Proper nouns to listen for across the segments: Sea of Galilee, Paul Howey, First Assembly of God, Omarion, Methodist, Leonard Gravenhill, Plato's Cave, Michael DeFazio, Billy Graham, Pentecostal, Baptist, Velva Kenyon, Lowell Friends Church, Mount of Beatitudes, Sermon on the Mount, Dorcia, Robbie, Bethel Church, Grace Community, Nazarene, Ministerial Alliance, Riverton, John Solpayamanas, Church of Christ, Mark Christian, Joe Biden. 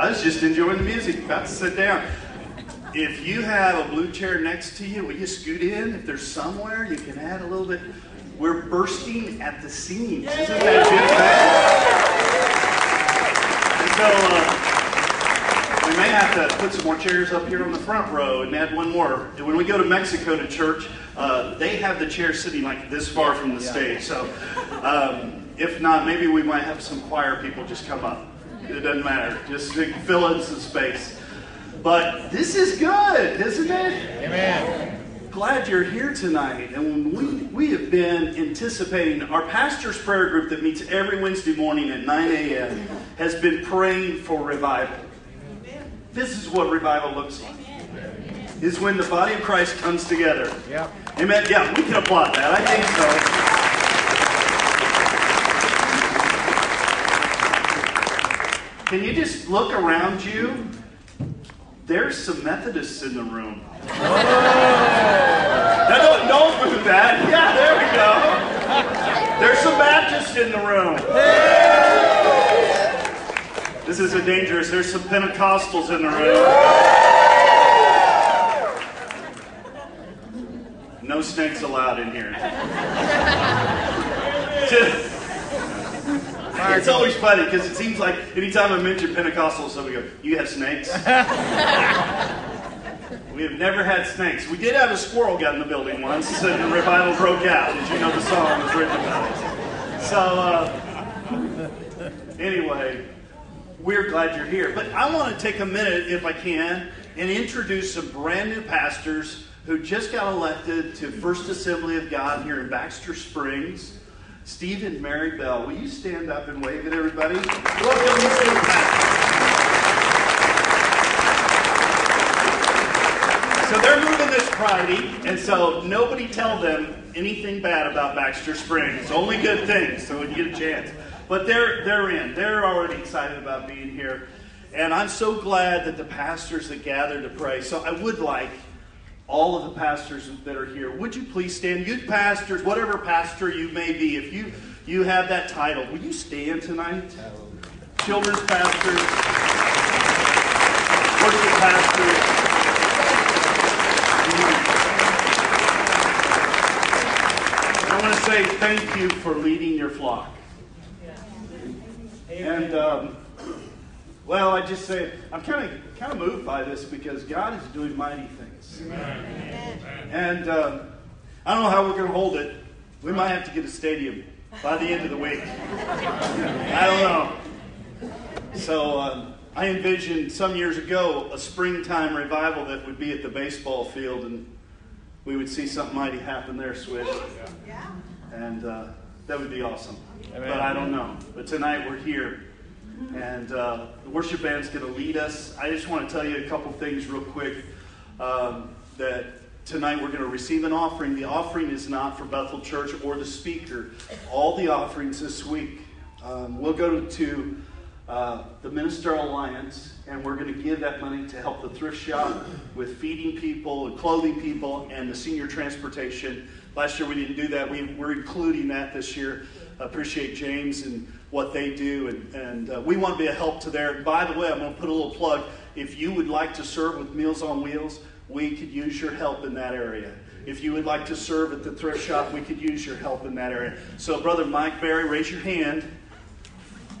I was just enjoying the music, about to sit down. If you have a blue chair next to you, will you scoot in? If there's somewhere, you can add a little bit. We're bursting at the seams. Yay! Isn't that good, man? And so we may have to put some more chairs up here on the front row and add one more. And when we go to Mexico to church, they have the chair sitting like this far from the stage. So if not, maybe we might have some choir people just come up. It doesn't matter. Just fill in some space. But this is good, isn't it? Amen. Glad you're here tonight. And we have been anticipating, our pastor's prayer group that meets every Wednesday morning at 9 a.m. has been praying for revival. Amen. This is what revival looks like. Amen. Is when the body of Christ comes together. Yeah. Amen. Yeah, we can applaud that. I think so. Can you just look around you? There's some Methodists in the room. Oh. Now, don't move that. Yeah, there we go. There's some Baptists in the room. Hey. This is a dangerous. There's some Pentecostals in the room. No snakes allowed in here. It's always funny because it seems like anytime I mention Pentecostal, somebody goes, "You have snakes?" We have never had snakes. We did have a squirrel got in the building once, and the revival broke out. Did you know the song was written about it? So, anyway, we're glad you're here. But I want to take a minute, if I can, and introduce some brand new pastors who just got elected to First Assembly of God here in Baxter Springs. Steve and Mary Bell, will you stand up and wave at everybody? Welcome to the pastors. So they're moving this Friday, and so nobody tell them anything bad about Baxter Springs. Only good things, so when you get a chance. But they're in. They're already excited about being here. And I'm so glad that the pastors that gathered to pray. So I would like all of the pastors that are here, would you please stand? You pastors, whatever pastor you may be, if you have that title, will you stand tonight? Children's pastors, worship pastors. I want to say thank you for leading your flock. And well, I just say, I'm kind of moved by this because God is doing mighty things. Amen. And I don't know how we're going to hold it. We might have to get a stadium by the end of the week. I don't know. So I envisioned some years ago a springtime revival that would be at the baseball field, and we would see something mighty happen there, Swish. Yeah. And that would be awesome. Amen. But I don't know. But tonight we're here. And the worship band's going to lead us. I just want to tell you a couple things real quick. That tonight we're going to receive an offering. The offering is not for Bethel Church or the speaker. All the offerings this week. We'll go to the Ministerial Alliance, and we're going to give that money to help the thrift shop with feeding people and clothing people and the senior transportation. Last year we didn't do that. We're including that this year. I appreciate James and what they do, and we want to be a help to their. By the way, I'm going to put a little plug. If you would like to serve with Meals on Wheels, we could use your help in that area. If you would like to serve at the thrift shop, we could use your help in that area. So, Brother Mike Berry, raise your hand.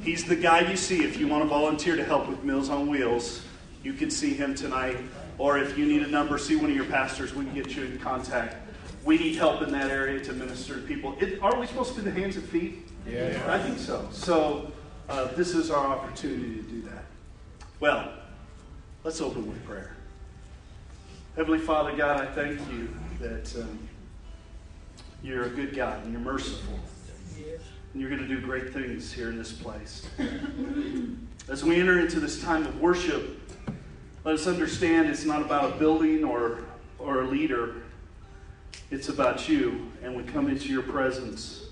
He's the guy you see if you want to volunteer to help with Meals on Wheels. You can see him tonight, or if you need a number, see one of your pastors. We can get you in contact. We need help in that area to minister to people. Aren't we supposed to do the hands and feet? Yeah. I think so. So this is our opportunity to do that. Well, let's open with prayer. Heavenly Father God, I thank you that you're a good God and you're merciful. And you're going to do great things here in this place. As we enter into this time of worship, let us understand it's not about a building or a leader. It's about you, and we come into your presence,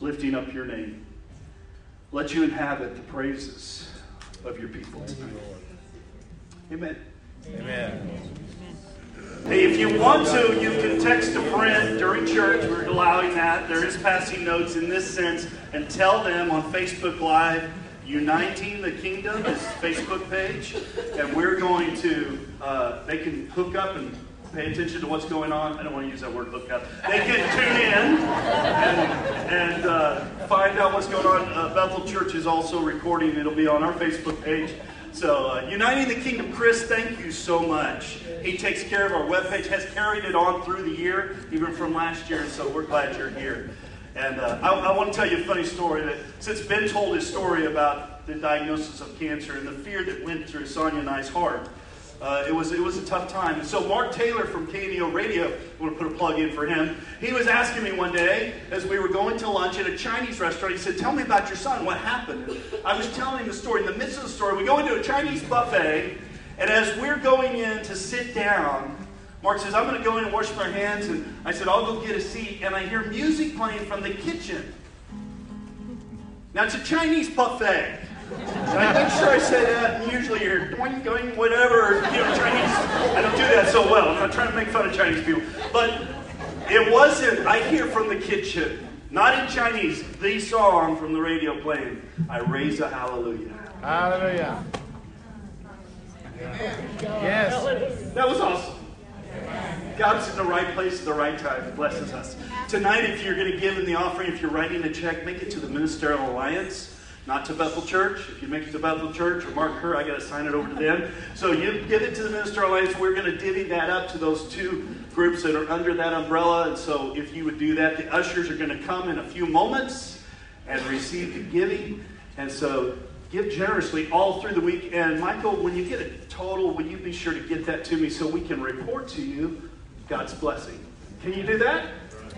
lifting up your name. Let you inhabit the praises of your people tonight. Amen. Amen. Hey, if you want to, you can text a friend during church. We're allowing that. There is passing notes in this sense. And tell them on Facebook Live Uniting the Kingdom is the Facebook page, and we're going to, they can hook up and pay attention to what's going on. I don't want to use that word, hook up. They can tune in and find out what's going on. Bethel Church is also recording. It'll be on our Facebook page. So, Uniting the Kingdom, Chris, thank you so much. He takes care of our webpage, has carried it on through the year, even from last year, and so we're glad you're here. And I want to tell you a funny story that since Ben told his story about the diagnosis of cancer and the fear that went through Sonia and I's heart, it was a tough time. And so Mark Taylor from KNEO Radio, I'm going to put a plug in for him. He was asking me one day as we were going to lunch at a Chinese restaurant. He said, "Tell me about your son. What happened?" I was telling him the story. In the midst of the story, we go into a Chinese buffet, and as we're going in to sit down, Mark says, "I'm going to go in and wash my hands." And I said, "I'll go get a seat." And I hear music playing from the kitchen. Now, it's a Chinese buffet. And I make sure I say that. And usually you're doing, going, whatever. You know, Chinese. I don't do that so well. I'm not trying to make fun of Chinese people. But it wasn't, I hear from the kitchen, not in Chinese, the song from the radio playing, "I Raise a Hallelujah." Hallelujah. Amen. Yes. That was awesome. God's in the right place at the right time. He blesses us. Tonight, if you're going to give in the offering, if you're writing a check, make it to the Ministerial Alliance, not to Bethel Church. If you make it to Bethel Church or Mark Kerr, I got to sign it over to them. So you give it to the Ministerial Alliance. We're going to divvy that up to those two groups that are under that umbrella. And so if you would do that, the ushers are going to come in a few moments and receive the giving. And so give generously all through the week. And Michael, when you get a total, will you be sure to get that to me so we can report to you God's blessing? Can you do that?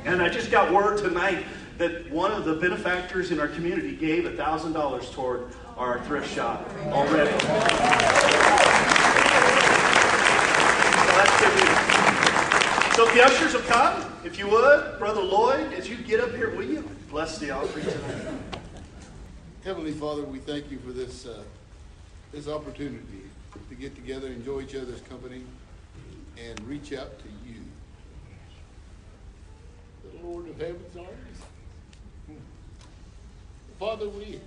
And I just got word tonight that one of the benefactors in our community gave $1,000 toward our thrift shop already. So that's good news. So if the ushers will come, if you would, Brother Lloyd, as you get up here, will you bless the offering tonight? Heavenly Father, we thank you for this this opportunity to get together, enjoy each other's company, and reach out to you. The Lord of Heaven's arms. Father, we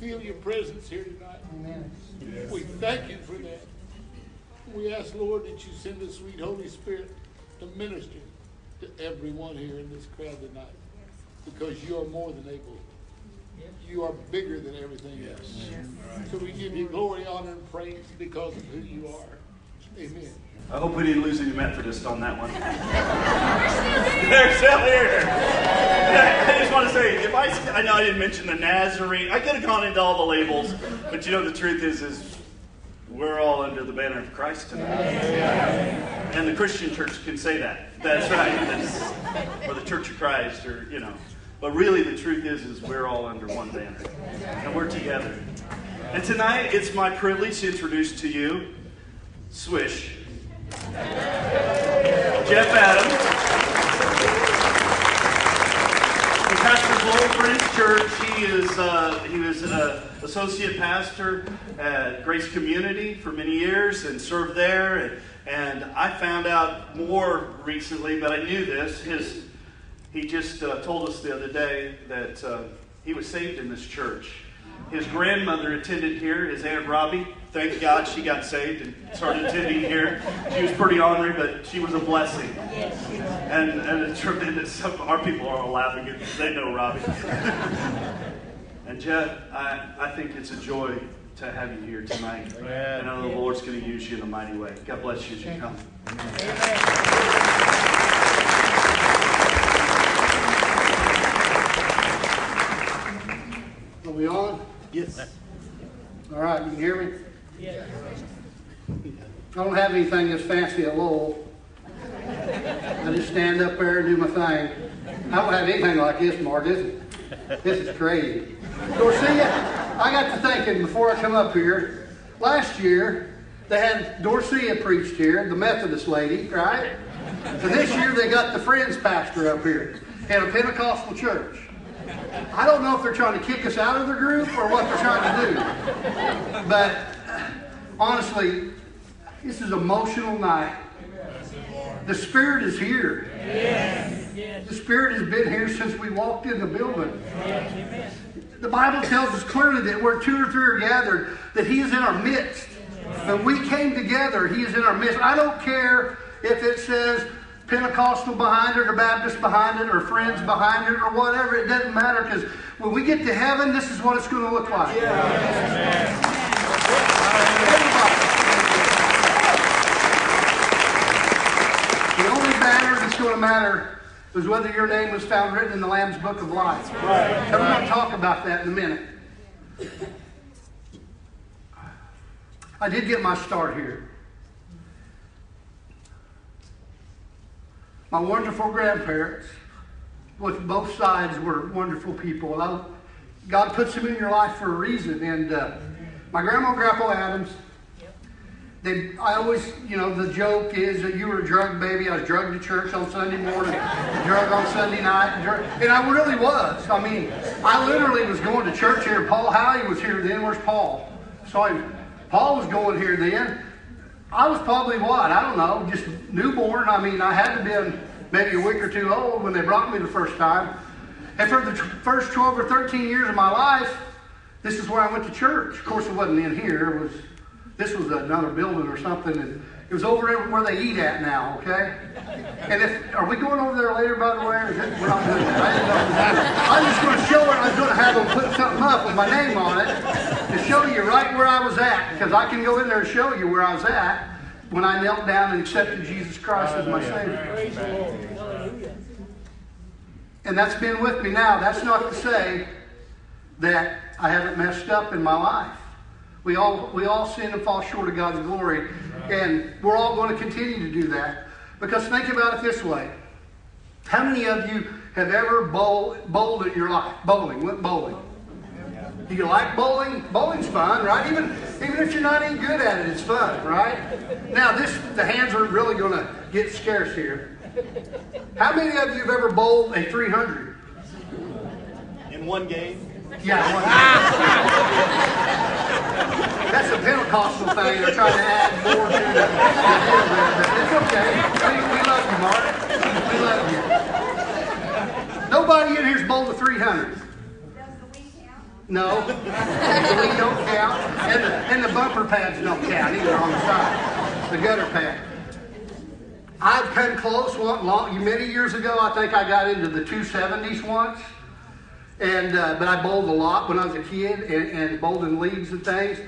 feel your presence here tonight. Amen. Yes. We thank you for that. We ask, Lord, that you send the sweet Holy Spirit to minister to everyone here in this crowd tonight, because you are more than able. You are bigger than everything else. Yes. Right. So we give you glory, honor, and praise because of who you are. Amen. I hope we didn't lose any Methodists on that one. They're still here. I just want to say, if I know I didn't mention the Nazarene. I could have gone into all the labels, but you know the truth is we're all under the banner of Christ tonight. Yeah. And the Christian church can say that. That's right. That's, or the Church of Christ, or, you know. But really the truth is we're all under one banner. And we're together. And tonight it's my privilege to introduce to you Swish. Jeff Adams. He pastors Lowell Friends Church. He was an associate pastor at Grace Community for many years and served there. And I found out more recently, but I knew this, He just told us the other day that he was saved in this church. His grandmother attended here, his Aunt Robbie. Thank God she got saved and started attending here. She was pretty ornery, but she was a blessing. And a tremendous, our people are all laughing at this. They know Robbie. And Jeff, I think it's a joy to have you here tonight. Amen. And I know the Lord's going to use you in a mighty way. God bless you as you come. Amen. Are we on? Yes. All right, you can hear me? Yes. I don't have anything that's fancy at Lowell. I just stand up there and do my thing. I don't have anything like this, Mark, is it? This is crazy. Dorcia, I got to thinking before I come up here, last year they had Dorcia preached here, the Methodist lady, right? So this year they got the Friends pastor up here at a Pentecostal church. I don't know if they're trying to kick us out of the group or what they're trying to do. But honestly, this is an emotional night. The Spirit is here. The Spirit has been here since we walked in the building. The Bible tells us clearly that where two or three are gathered, that He is in our midst. When we came together, He is in our midst. I don't care if it says Pentecostal behind it, or Baptist behind it, or Friends behind it, or whatever. It doesn't matter, because when we get to heaven, this is what it's going to look like. The only banner that's going to matter is whether your name was found written in the Lamb's Book of Life. Right. So we're going to talk about that in a minute. I did get my start here. My wonderful grandparents, with both sides, were wonderful people. God puts them in your life for a reason. And my grandma and Grandpa Adams, I always, the joke is that you were a drug baby. I was drugged to church on Sunday morning, drugged on Sunday night. And I really was. I mean, I literally was going to church here. Paul Howey was here then. Where's Paul? Paul was going here then. I was probably just newborn. I mean, I had to have been maybe a week or two old when they brought me the first time. And for the first 12 or 13 years of my life, this is where I went to church. Of course, it wasn't in here. This was another building or something, and it was over where they eat at now, okay? And are we going over there later, by the way? We're not doing that. I'm just going to show it. I was going to have them put something up with my name on it, to show you right where I was at, because I can go in there and show you where I was at when I knelt down and accepted Jesus Christ as my Savior. And that's been with me now. That's not to say that I haven't messed up in my life. We all sin and fall short of God's glory, and we're all going to continue to do that. Because think about it this way. How many of you have ever bowled in your life? Went bowling. Do you like bowling? Bowling's fun, right? Even if you're not any good at it, it's fun, right? Now, the hands are really going to get scarce here. How many of you have ever bowled a 300? In one game? Yeah, in one game. That's a Pentecostal thing. They're trying to add more to it. It's okay. We love you, Mark. We love you. Nobody in here's bowled a 300. No, we don't count, and the bumper pads don't count either on the side, the gutter pad. I've come close many years ago. I think I got into the 270s once, and but I bowled a lot when I was a kid and bowled in leagues and things.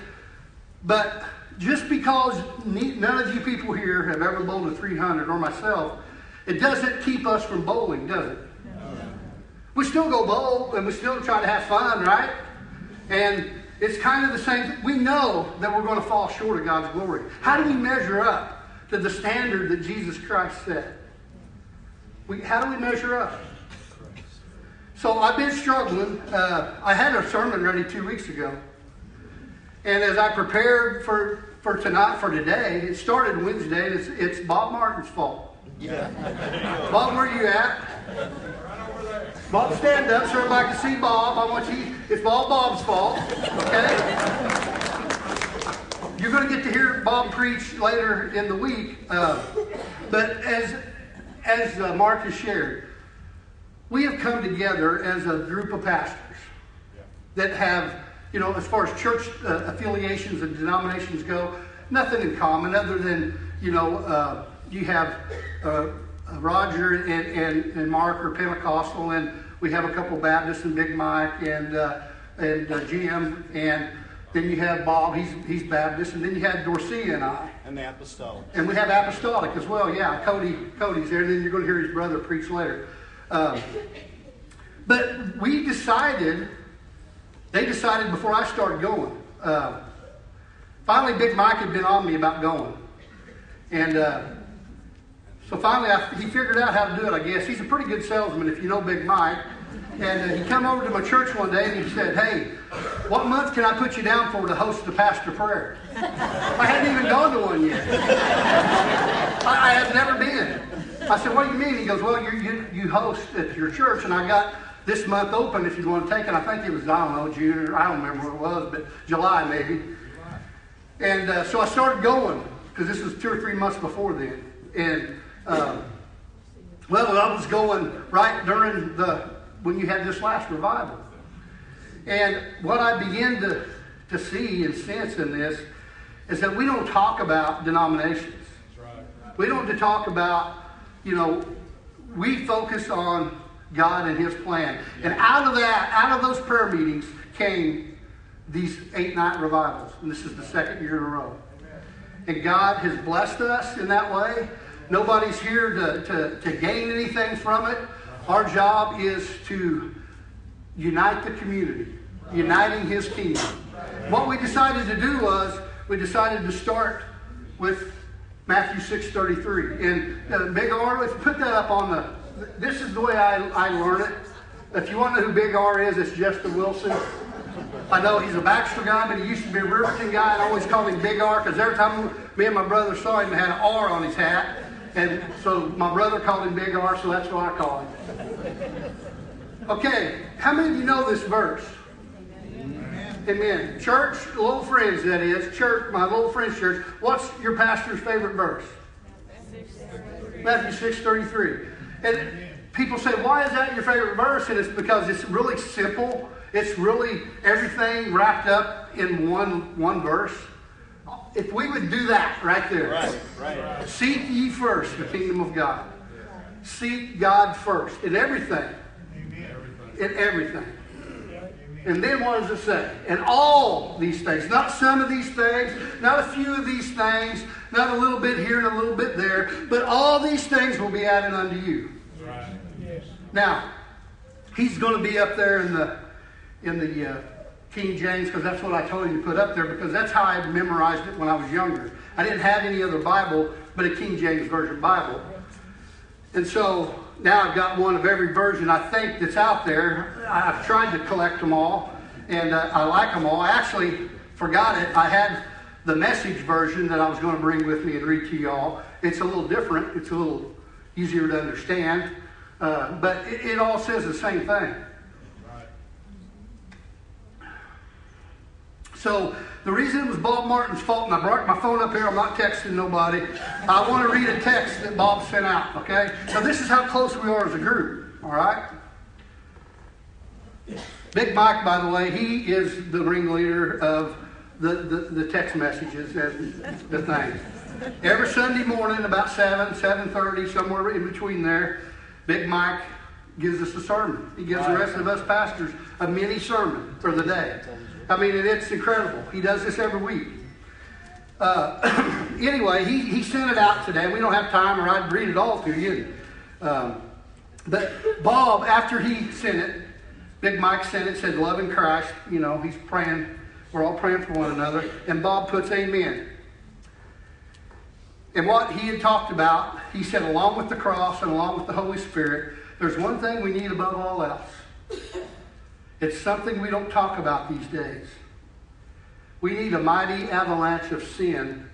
But just because none of you people here have ever bowled a 300 or myself, it doesn't keep us from bowling, does it? We still go bowl, and we still try to have fun, right? And it's kind of the same. We know that we're going to fall short of God's glory. How do we measure up to the standard that Jesus Christ set? How do we measure up? So I've been struggling. I had a sermon ready 2 weeks ago. And as I prepared for tonight, for today, it started Wednesday, and it's Bob Martin's fault. Yeah. Bob, where are you at? Bob, stand up so everybody can see Bob. It's all Bob's fault, okay? You're going to get to hear Bob preach later in the week. But as Mark has shared, we have come together as a group of pastors that have, as far as church affiliations and denominations go, nothing in common other than, you have... Roger and Mark are Pentecostal, and we have a couple Baptists and Big Mike and Jim, and then you have Bob, he's Baptist, and then you have Dorcia and I. And the Apostolic. And we have Apostolic as well, yeah. Cody's there, and then you're going to hear his brother preach later. But they decided before I started going. Finally, Big Mike had been on me about going. And... So finally, he figured out how to do it, I guess. He's a pretty good salesman, if you know Big Mike. And he come over to my church one day, and he said, "Hey, what month can I put you down for to host the pastor prayer?" I hadn't even gone to one yet. I had never been. I said, "What do you mean?" He goes, "Well, you host at your church, and I got this month open if you want to take it." I think it was, June, or I don't remember what it was, but July maybe. And so I started going, because this was 2 or 3 months before then. And... I was going right during when you had this last revival. And what I begin to see and sense in this is that we don't talk about denominations. Right. We don't talk about, we focus on God and His plan. Yeah. And out of those prayer meetings came these 8-night revivals. And this is the second year in a row. Amen. And God has blessed us in that way. Nobody's here to gain anything from it. Our job is to unite the community, uniting His kingdom. What we decided to do was, we decided to start with Matthew 6:33. And Big R, let's put that up on this is the way I learn it. If you want to know who Big R is, it's Jester Wilson. I know he's a Baxter guy, but he used to be a Riverton guy, and I always called him Big R, because every time me and my brother saw him, he had an R on his hat. And so my brother called him Big R, so that's what I call him. Okay, how many of you know this verse? Amen. Amen. Church, Little Friends, that is. Church, my Little Friends church. What's your pastor's favorite verse? Matthew 6:33. And people say, why is that your favorite verse? And it's because it's really simple. It's really everything wrapped up in one verse. If we would do that right there. Right. Seek ye first the kingdom of God. Yeah. Seek God first in everything. Amen. In everything. Yeah. And then what does it say? In all these things. Not some of these things. Not a few of these things. Not a little bit here and a little bit there. But all these things will be added unto you. Right. Yes. Now, he's going to be up there in the King James, because that's what I told you to put up there, because that's how I memorized it when I was younger. I didn't have any other Bible but a King James Version Bible. And so now I've got one of every version I think that's out there. I've tried to collect them all, and I like them all. I actually forgot it. I had the Message version that I was going to bring with me and read to y'all. It's a little different. It's a little easier to understand. But it all says the same thing. So the reason it was Bob Martin's fault, and I brought my phone up here, I'm not texting nobody. I want to read a text that Bob sent out, okay? So this is how close we are as a group, all right? Big Mike, by the way, he is the ringleader of the text messages and the things. Every Sunday morning, about 7:30, somewhere in between there, Big Mike gives us a sermon. He gives the rest of us pastors a mini sermon for the day. I mean, it's incredible. He does this every week. Anyway, he sent it out today. We don't have time, or I'd read it all to you. But Bob, after he sent it, Big Mike sent it, said, love in Christ. He's praying. We're all praying for one another. And Bob puts amen. And what he had talked about, he said, along with the cross and along with the Holy Spirit, there's one thing we need above all else. It's something we don't talk about these days. We need a mighty avalanche of sin,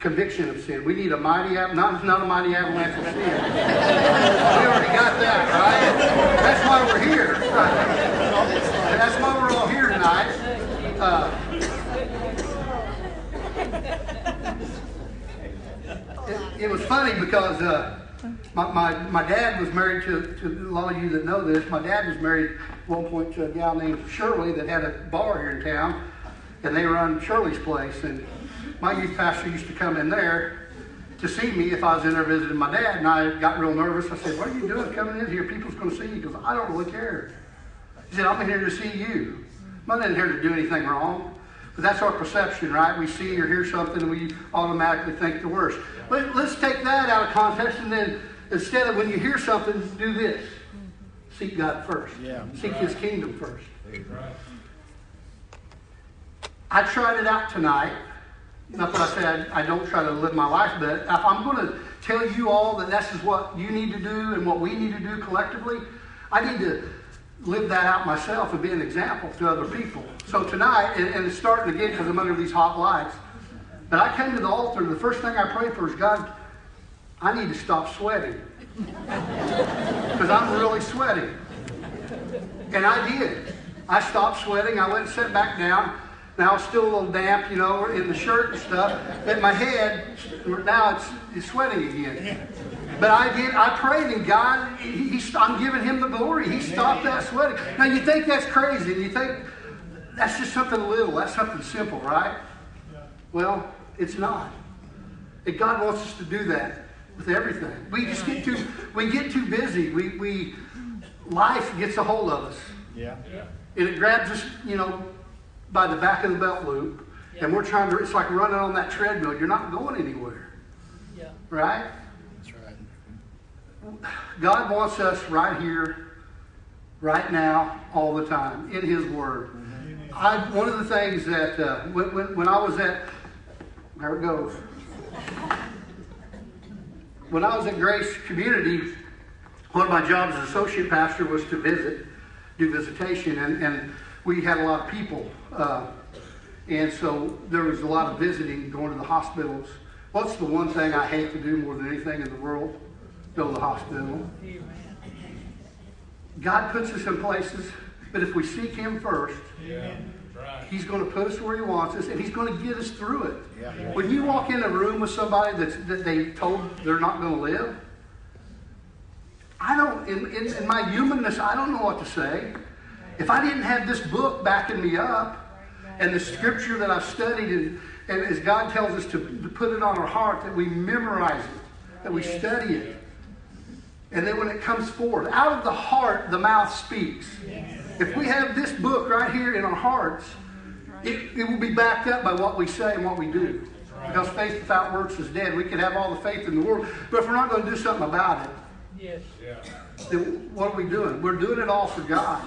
conviction of sin. We need a mighty, not a mighty avalanche of sin. We already got that, right? That's why we're here. Right? And that's why we're all here tonight. It was funny because... My dad was married to a lot of you that know this. My dad was married at one point to a gal named Shirley that had a bar here in town, and they were on Shirley's place. And my youth pastor used to come in there to see me if I was in there visiting my dad, and I got real nervous. I said, what are you doing coming in here? People's going to see you. He goes, I don't really care. He said, I'm in here to see you. I'm not in here to do anything wrong. But that's our perception, right? We see or hear something, and we automatically think the worst. But let's take that out of context, and then instead of when you hear something, do this. Seek God first. Yeah, seek His kingdom first. Right. I tried it out tonight. Not that I said I don't try to live my life, but if I'm going to tell you all that this is what you need to do and what we need to do collectively, I need to live that out myself and be an example to other people. So tonight, and it's starting again because I'm under these hot lights, but I came to the altar, and the first thing I prayed for is, God, I need to stop sweating. Because I'm really sweating. And I did. I stopped sweating. I went and sat back down. Now I was still a little damp, in the shirt and stuff. But my head, now it's sweating again. But I prayed, and God, I'm giving him the glory. He stopped that sweating. Now, you think that's crazy. You think that's just something little. That's something simple, right? Well, it's not. And God wants us to do that with everything. We just get too busy. We life gets a hold of us. Yeah. And it grabs us, by the back of the belt loop. Yeah. And we're trying to, it's like running on that treadmill. You're not going anywhere. Yeah. Right? That's right. God wants us right here, right now, all the time, in His Word. Mm-hmm. One of the things that, when I was at, there it goes. When I was at Grace Community, one of my jobs as associate pastor was to do visitation, and we had a lot of people, and so there was a lot of visiting, going to the hospitals. What's the one thing I hate to do more than anything in the world? Go to the hospital. God puts us in places, but if we seek Him first, He's going to put us where He wants us, and He's going to get us through it. Yeah. When you walk in a room with somebody that they told they're not going to live, I don't, in my humanness, I don't know what to say. If I didn't have this book backing me up, and the scripture that I've studied, and as God tells us to put it on our heart, that we memorize it, that we study it, and then when it comes forth, out of the heart, the mouth speaks. If we have this book right here in our hearts, it will be backed up by what we say and what we do. Because faith without works is dead. We can have all the faith in the world, but if we're not going to do something about it, then what are we doing? We're doing it all for God.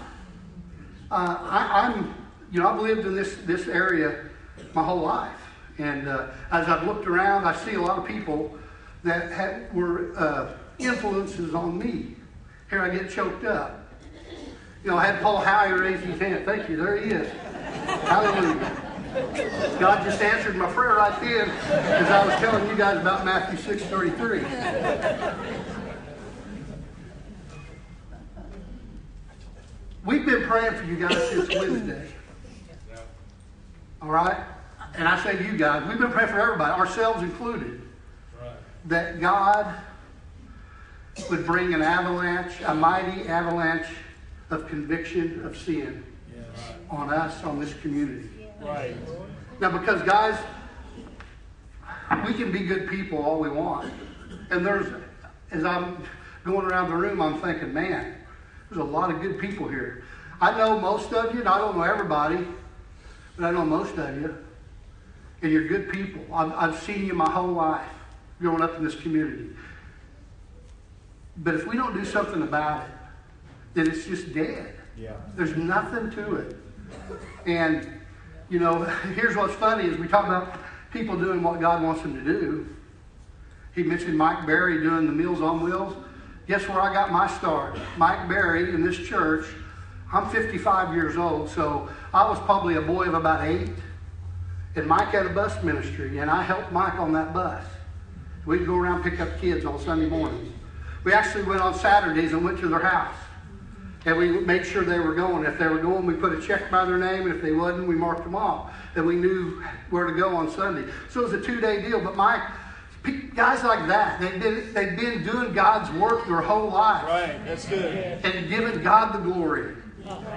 I've lived in this area my whole life, and as I've looked around, I see a lot of people that were influences on me. Here I get choked up. I had Paul Howey raise his hand. Thank you. There he is. Hallelujah. God just answered my prayer right then as I was telling you guys about Matthew 6:33. We've been praying for you guys since Wednesday. All right? And I say to you guys, we've been praying for everybody, ourselves included, that God would bring an avalanche, a mighty avalanche of conviction of sin on us, on this community. Right. Now, because, guys, we can be good people all we want. And as I'm going around the room, I'm thinking, man, there's a lot of good people here. I know most of you, and I don't know everybody, but I know most of you. And you're good people. I've seen you my whole life growing up in this community. But if we don't do something about it, then it's just dead. Yeah. There's nothing to it. And, here's what's funny is we talk about people doing what God wants them to do. He mentioned Mike Berry doing the Meals on Wheels. Guess where I got my start? Mike Berry in this church. I'm 55 years old, so I was probably a boy of about 8. And Mike had a bus ministry, and I helped Mike on that bus. We'd go around and pick up kids on Sunday mornings. We actually went on Saturdays and went to their house. And we made sure they were going. If they were going, we put a check by their name. And if they wasn't, we marked them off. And we knew where to go on Sunday. So it was a 2-day deal. But Mike, guys like that, they've been doing God's work their whole life. Right, that's good. And giving God the glory.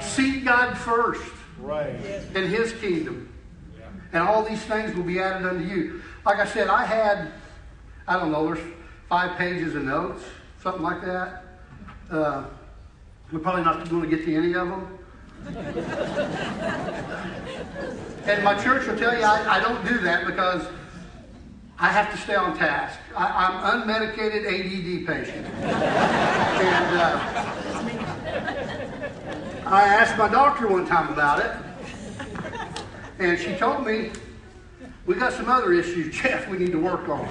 Seek God first. Right. And His kingdom. Yeah. And all these things will be added unto you. Like I said, I had, there's 5 pages of notes, something like that. We're probably not going to get to any of them. And my church will tell you I don't do that because I have to stay on task. I'm unmedicated ADD patient. And I asked my doctor one time about it. And she told me, we got some other issues, Jeff, we need to work on.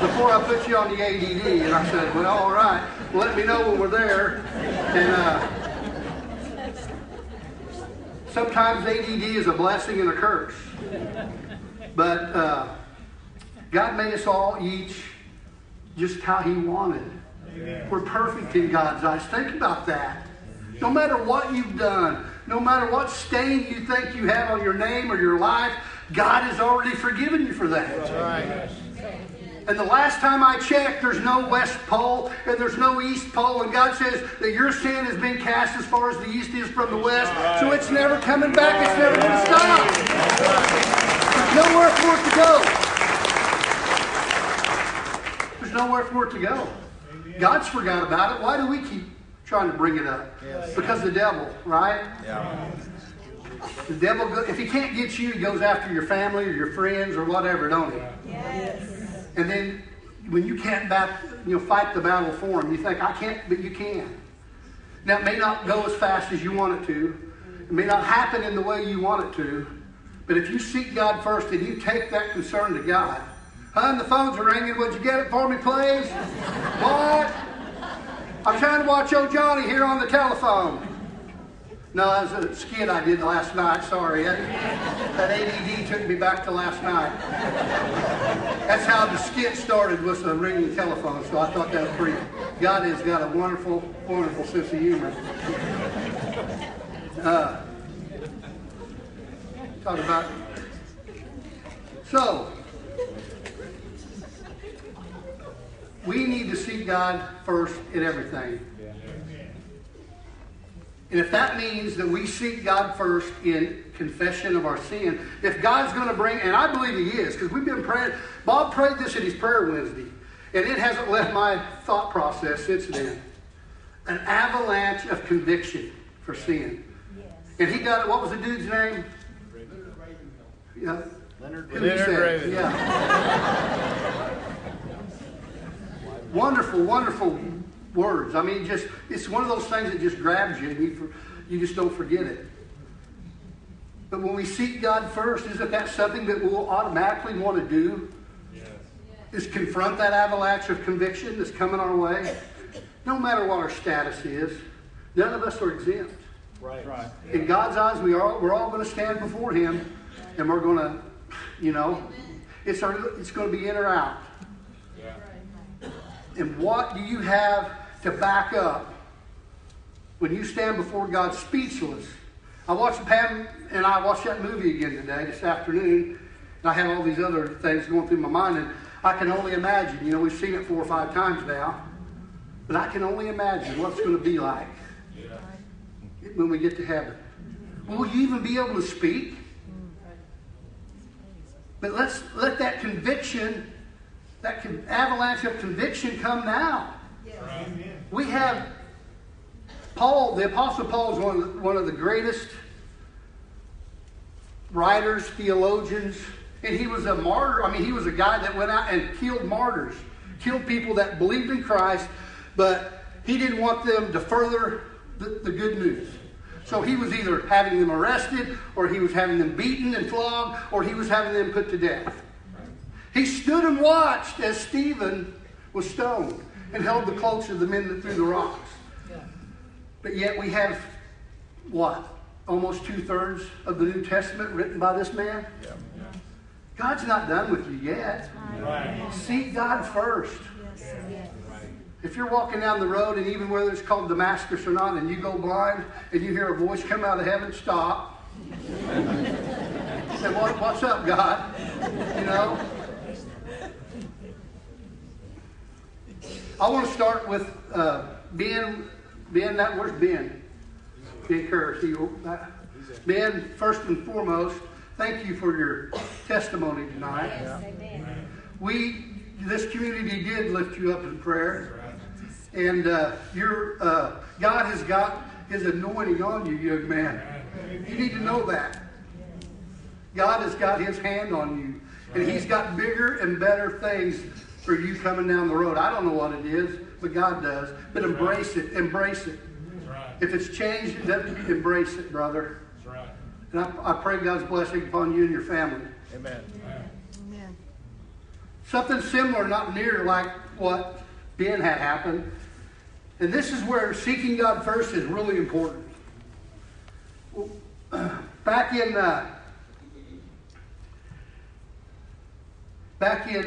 Before I put you on the ADD. And I said, well, all right. Let me know when we're there. And sometimes ADD is a blessing and a curse. But God made us all each just how He wanted. Amen. We're perfect in God's eyes. Think about that. No matter what you've done, no matter what stain you think you have on your name or your life, God has already forgiven you for that. That's right. And the last time I checked, there's no West Pole and there's no East Pole. And God says that your sin has been cast as far as the East is from the West. So it's never coming back. It's never going to stop. There's nowhere for it to go. There's nowhere for it to go. God's forgot about it. Why do we keep trying to bring it up? Because the devil, right? Yeah. The devil, if he can't get you, he goes after your family or your friends or whatever, don't he? Yes. And then when you can't fight the battle for him, you think, I can't, but you can. Now, it may not go as fast as you want it to. It may not happen in the way you want it to. But if you seek God first and you take that concern to God, the phones are ringing. Would you get it for me, please? What? I'm trying to watch old Johnny here on the telephone. No, that was a skit I did last night. Sorry. That ADD took me back to last night. That's how the skit started, was the ringing telephone. So I thought that was pretty. God has got a wonderful, wonderful sense of humor. Talk about... So... we need to seek God first in everything. And if that means that we seek God first in confession of our sin, if God's going to bring, and I believe He is, because we've been praying. Bob prayed this at his prayer Wednesday, and it hasn't left my thought process since then. An avalanche of conviction for sin. And he got it. What was the dude's name? Yeah. Leonard Gravenhill. Yeah. Wonderful, wonderful words. I mean, just, it's one of those things that just grabs you and you just don't forget it. But when we seek God first, isn't that something that we'll automatically want to do? Yes. Is confront that avalanche of conviction that's coming our way. No matter what our status is, none of us are exempt. Right. In God's eyes, we're all going to stand before Him, and we're going to, it's going to be in or out. And what do you have to back up when you stand before God speechless? Pam and I watched that movie again today, this afternoon. And I had all these other things going through my mind. And I can only imagine, we've seen it 4 or 5 times now. But I can only imagine what it's going to be like when we get to heaven. Will you even be able to speak? But let's let that conviction... that avalanche of conviction come now. Yes. We have Paul, the Apostle Paul is one of the greatest writers, theologians, and he was a martyr. I mean, he was a guy that went out and killed martyrs, killed people that believed in Christ, but he didn't want them to further the good news. So he was either having them arrested, or he was having them beaten and flogged, or he was having them put to death. He stood and watched as Stephen was stoned and held the cloaks of the men that threw the rocks. But yet we have, almost 2/3 of the New Testament written by this man? Yeah. God's not done with you yet. Right. Seek God first. Yes. If you're walking down the road, and even whether it's called Damascus or not, and you go blind, and you hear a voice come out of heaven, stop. Say, what's up, God? I want to start with Ben. Where's Ben? Ben Curry. Ben, first and foremost, thank you for your testimony tonight. Yes, amen. This community did lift you up in prayer, and God has got His anointing on you, young man. You need to know that. God has got His hand on you, and He's got bigger and better things for you coming down the road. I don't know what it is, but God does. But embrace it. Embrace it. If it's changed, embrace it, brother. And I pray God's blessing upon you and your family. Amen. Something similar, not near like what Ben had happened. And this is where seeking God first is really important. Back in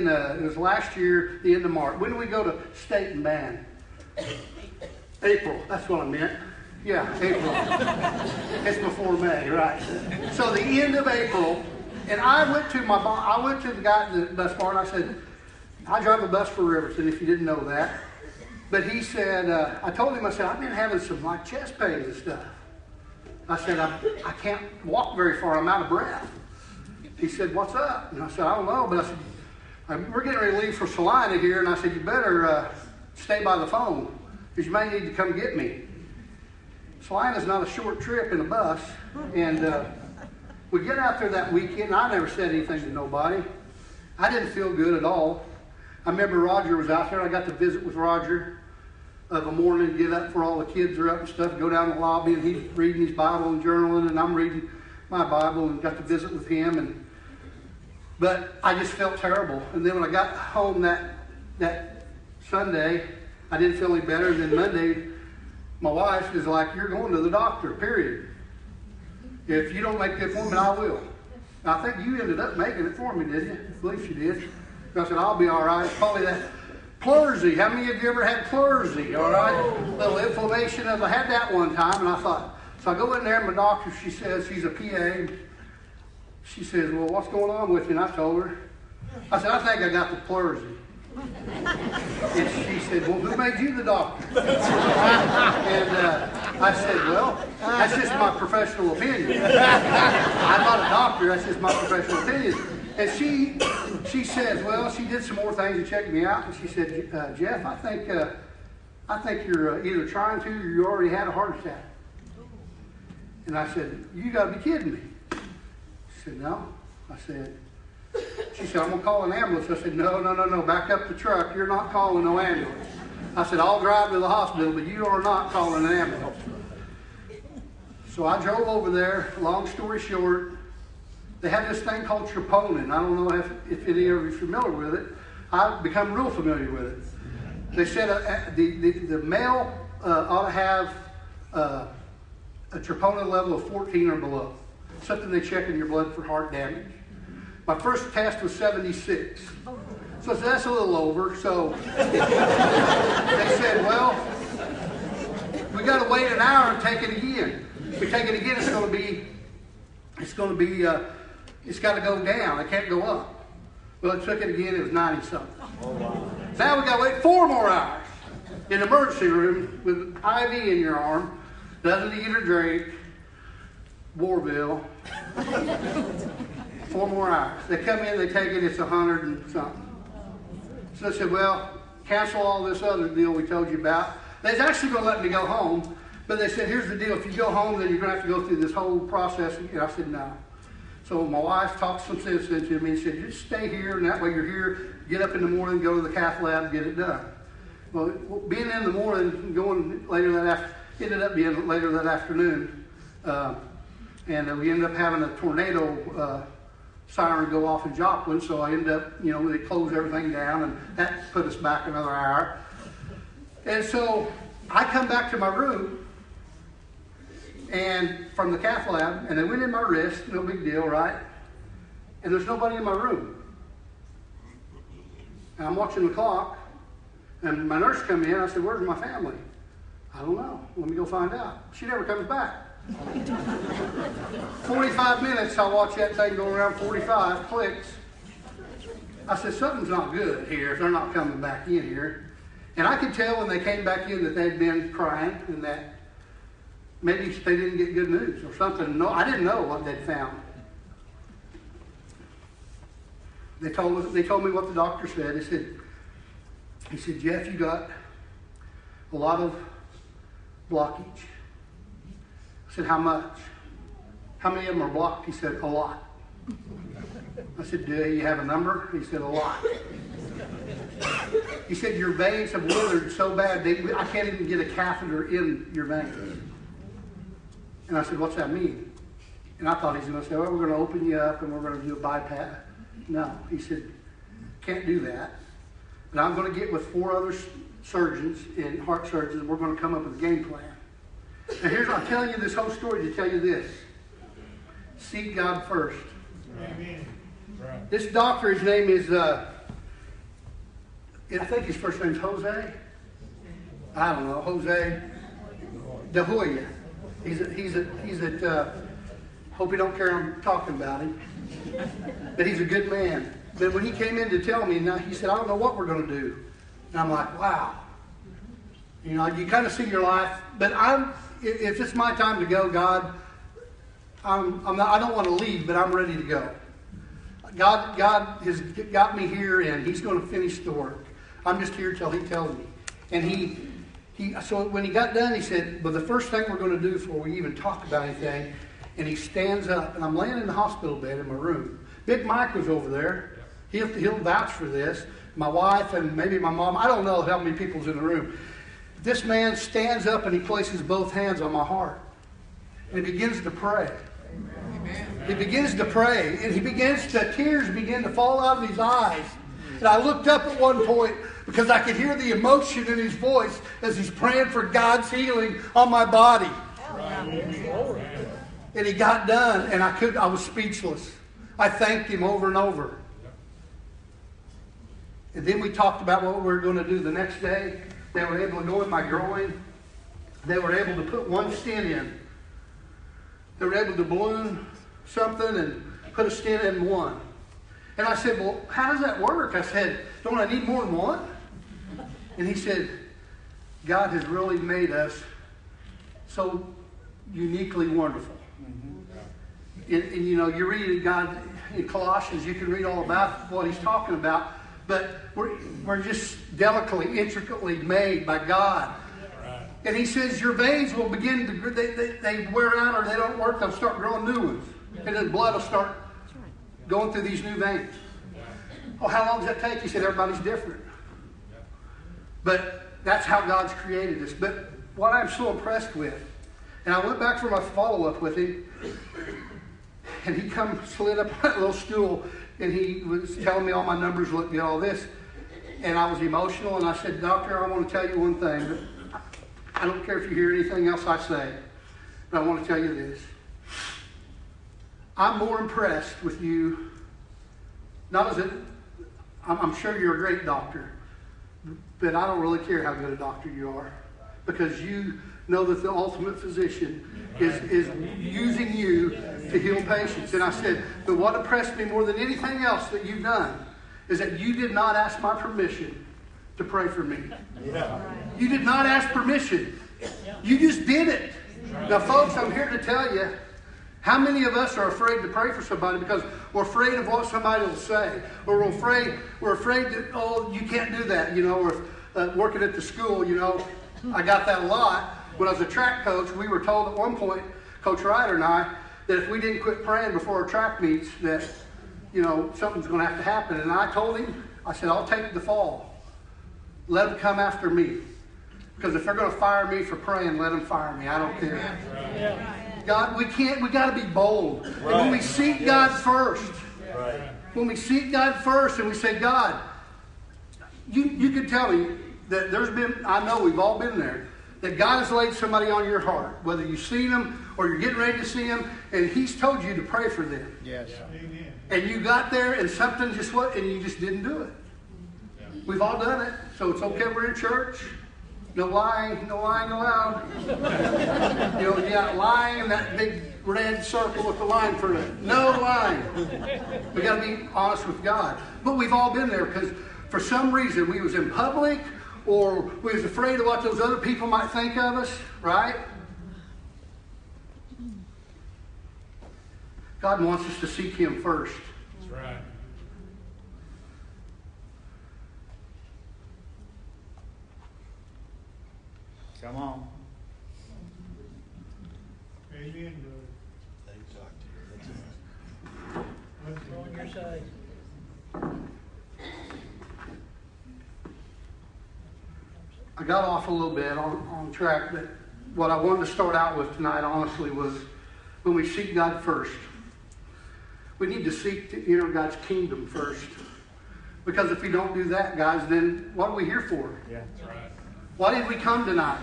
it was last year, the end of March. When did we go to State and Band? April. That's what I meant. Yeah, April. It's before May, right? So the end of April, and I went to the guy at the bus bar, and I said, I drive a bus for Riverton, if you didn't know that. But he said, I told him, I said, I've been having some like chest pain and stuff. I said, I can't walk very far. I'm out of breath. He said, what's up? And I said, I don't know. But I said, we're getting ready to leave for Salina here. And I said, you better stay by the phone because you may need to come get me. Salina's not a short trip in a bus. And we get out there that weekend. And I never said anything to nobody. I didn't feel good at all. I remember Roger was out there. I got to visit with Roger of a morning, get up for all the kids are up and stuff, go down the lobby, and he's reading his Bible and journaling, and I'm reading my Bible, and got to visit with him. But I just felt terrible. And then when I got home that Sunday, I didn't feel any better. And then Monday, my wife is like, you're going to the doctor, period. If you don't make the appointment, I will. And I think you ended up making it for me, didn't you? I believe you did. I said, I'll be all right. It's probably that pleurisy. How many of you ever had pleurisy? All right? A little inflammation. I had that one time, and I thought, so I go in there, and my doctor, she says, she's a PA. She says, well, what's going on with you? And I told her. I said, I think I got the pleurisy. And she said, well, who made you the doctor? And I said, well, that's just my professional opinion. I'm not a doctor. That's just my professional opinion. And she says, well, she did some more things to check me out, and she said, Jeff, I think you're either trying to or you already had a heart attack. And I said, you got to be kidding me. She said, no. I said, she said, I'm going to call an ambulance. I said, no, back up the truck. You're not calling no ambulance. I said, I'll drive to the hospital, but you are not calling an ambulance. So I drove over there, long story short. They have this thing called troponin. I don't know if any of you are familiar with it. I've become real familiar with it. They said the male ought to have a troponin level of 14 or below. Something they check in your blood for heart damage. My first test was 76. So that's a little over. So they said, well, we got to wait an hour and take it again. If we take it again, it's going to be... It's got to go down. It can't go up. Well, it took it again. It was 90-something. Oh, wow. Now we've got to wait 4 more hours in the emergency room with an IV in your arm. Doesn't eat or drink. Warville. 4 more hours. They come in, they take it. It's 100 and something. So they said, well, cancel all this other deal we told you about. They was actually going to let me go home. But they said, here's the deal. If you go home, then you're going to have to go through this whole process. And I said, no. So my wife talked some sense into me and said, just stay here, and that way you're here. Get up in the morning, go to the cath lab, and get it done. Well, being in the morning and going later that afternoon, ended up being later that afternoon. And we ended up having a tornado siren go off in Joplin. So I ended up, they closed everything down, and that put us back another hour. And so I come back to my room, and from the cath lab, and they went in my wrist, no big deal, right? And there's nobody in my room. And I'm watching the clock, and my nurse come in, I said, where's my family? I don't know, let me go find out. She never comes back. 45 minutes, I watch that thing go around, 45 clicks. I said, something's not good here if they're not coming back in here. And I could tell when they came back in that they'd been crying and that maybe they didn't get good news or something. No, I didn't know what they'd found. They told me what the doctor said. He said, Jeff, you got a lot of blockage. I said, how much? How many of them are blocked? He said, a lot. I said, do you have a number? He said, a lot. He said, your veins have withered so bad that I can't even get a catheter in your veins. And I said, what's that mean? And I thought he was going to say, well, we're going to open you up and we're going to do a bypass. No, he said, can't do that. But I'm going to get with 4 other surgeons and heart surgeons, and we're going to come up with a game plan. Now, I'm telling you this whole story to tell you this. Seek God first. Amen. This doctor, his name is, I think his first name's Jose. I don't know, Jose De Hoya. He's at Hope you don't care I'm talking about him. But he's a good man. But when he came in to tell me, now he said, I don't know what we're going to do. And I'm like, wow. You know, you kind of see your life. But if it's my time to go, God, I don't want to leave, but I'm ready to go. God has got me here, and He's going to finish the work. I'm just here till He tells me. And so when he got done, he said, "But the first thing we're going to do before we even talk about anything," and he stands up, and I'm laying in the hospital bed in my room. Big Mike was over there. He'll vouch for this. My wife and maybe my mom. I don't know how many people's in the room. This man stands up and he places both hands on my heart, and he begins to pray. Amen. He begins to pray, and tears begin to fall out of his eyes. And I looked up at one point because I could hear the emotion in his voice as he's praying for God's healing on my body. And he got done, and I was speechless. I thanked him over and over. And then we talked about what we were going to do the next day. They were able to go in my groin. They were able to put one stent in. They were able to balloon something and put a stent in one. And I said, well, how does that work? I said, don't I need more than one? And he said, God has really made us so uniquely wonderful. Mm-hmm. And you know, you read God in Colossians, you can read all about what he's talking about, but we're just delicately, intricately made by God. Right. And he says, your veins will begin to, they wear out or they don't work, they'll start growing new ones. And then blood will start going through these new veins. Oh, how long does that take? He said, everybody's different. But that's how God's created us. But what I'm so impressed with, and I went back for my follow-up with him, and he slid up on that little stool, and he was telling me all my numbers, looked at all this, and I was emotional, and I said, Doctor, I want to tell you one thing. But I don't care if you hear anything else I say, but I want to tell you this. I'm more impressed with you, I'm sure you're a great doctor, but I don't really care how good a doctor you are, because you know that the ultimate physician is using you to heal patients. And I said, but what impressed me more than anything else that you've done is that you did not ask my permission to pray for me. Yeah. You did not ask permission. You just did it. Now, folks, I'm here to tell you, how many of us are afraid to pray for somebody because we're afraid of what somebody will say? Or we're afraid that, oh, you can't do that, you know, or working at the school, you know. I got that a lot. When I was a track coach, we were told at one point, Coach Ryder and I, that if we didn't quit praying before our track meets, that, you know, something's going to have to happen. And I told him, I said, I'll take the fall. Let them come after me. Because if they're going to fire me for praying, let them fire me. I don't care. Yeah. God, we got to be bold. Right. And when we seek God first, right. When we seek God first and we say, God, you can tell me that I know we've all been there, that God has laid somebody on your heart, whether you've seen them or you're getting ready to see them, and He's told you to pray for them. Yes. Yeah. Amen. And you got there and something just went, and you just didn't do it. Yeah. We've all done it, so it's okay, we're in church. No lying, no lying allowed. You know, yeah, lying in that big red circle with the line for it. No lying. We got to be honest with God. But we've all been there because for some reason we was in public or we was afraid of what those other people might think of us, right? God wants us to seek Him first. That's right. Come on. Amen, brother. Thanks, Doctor. What's on your side? I got off a little bit on track, but what I wanted to start out with tonight, honestly, was when we seek God first, we need to seek to enter God's kingdom first. Because if we don't do that, guys, then what are we here for? Yeah, that's right. Why did we come tonight?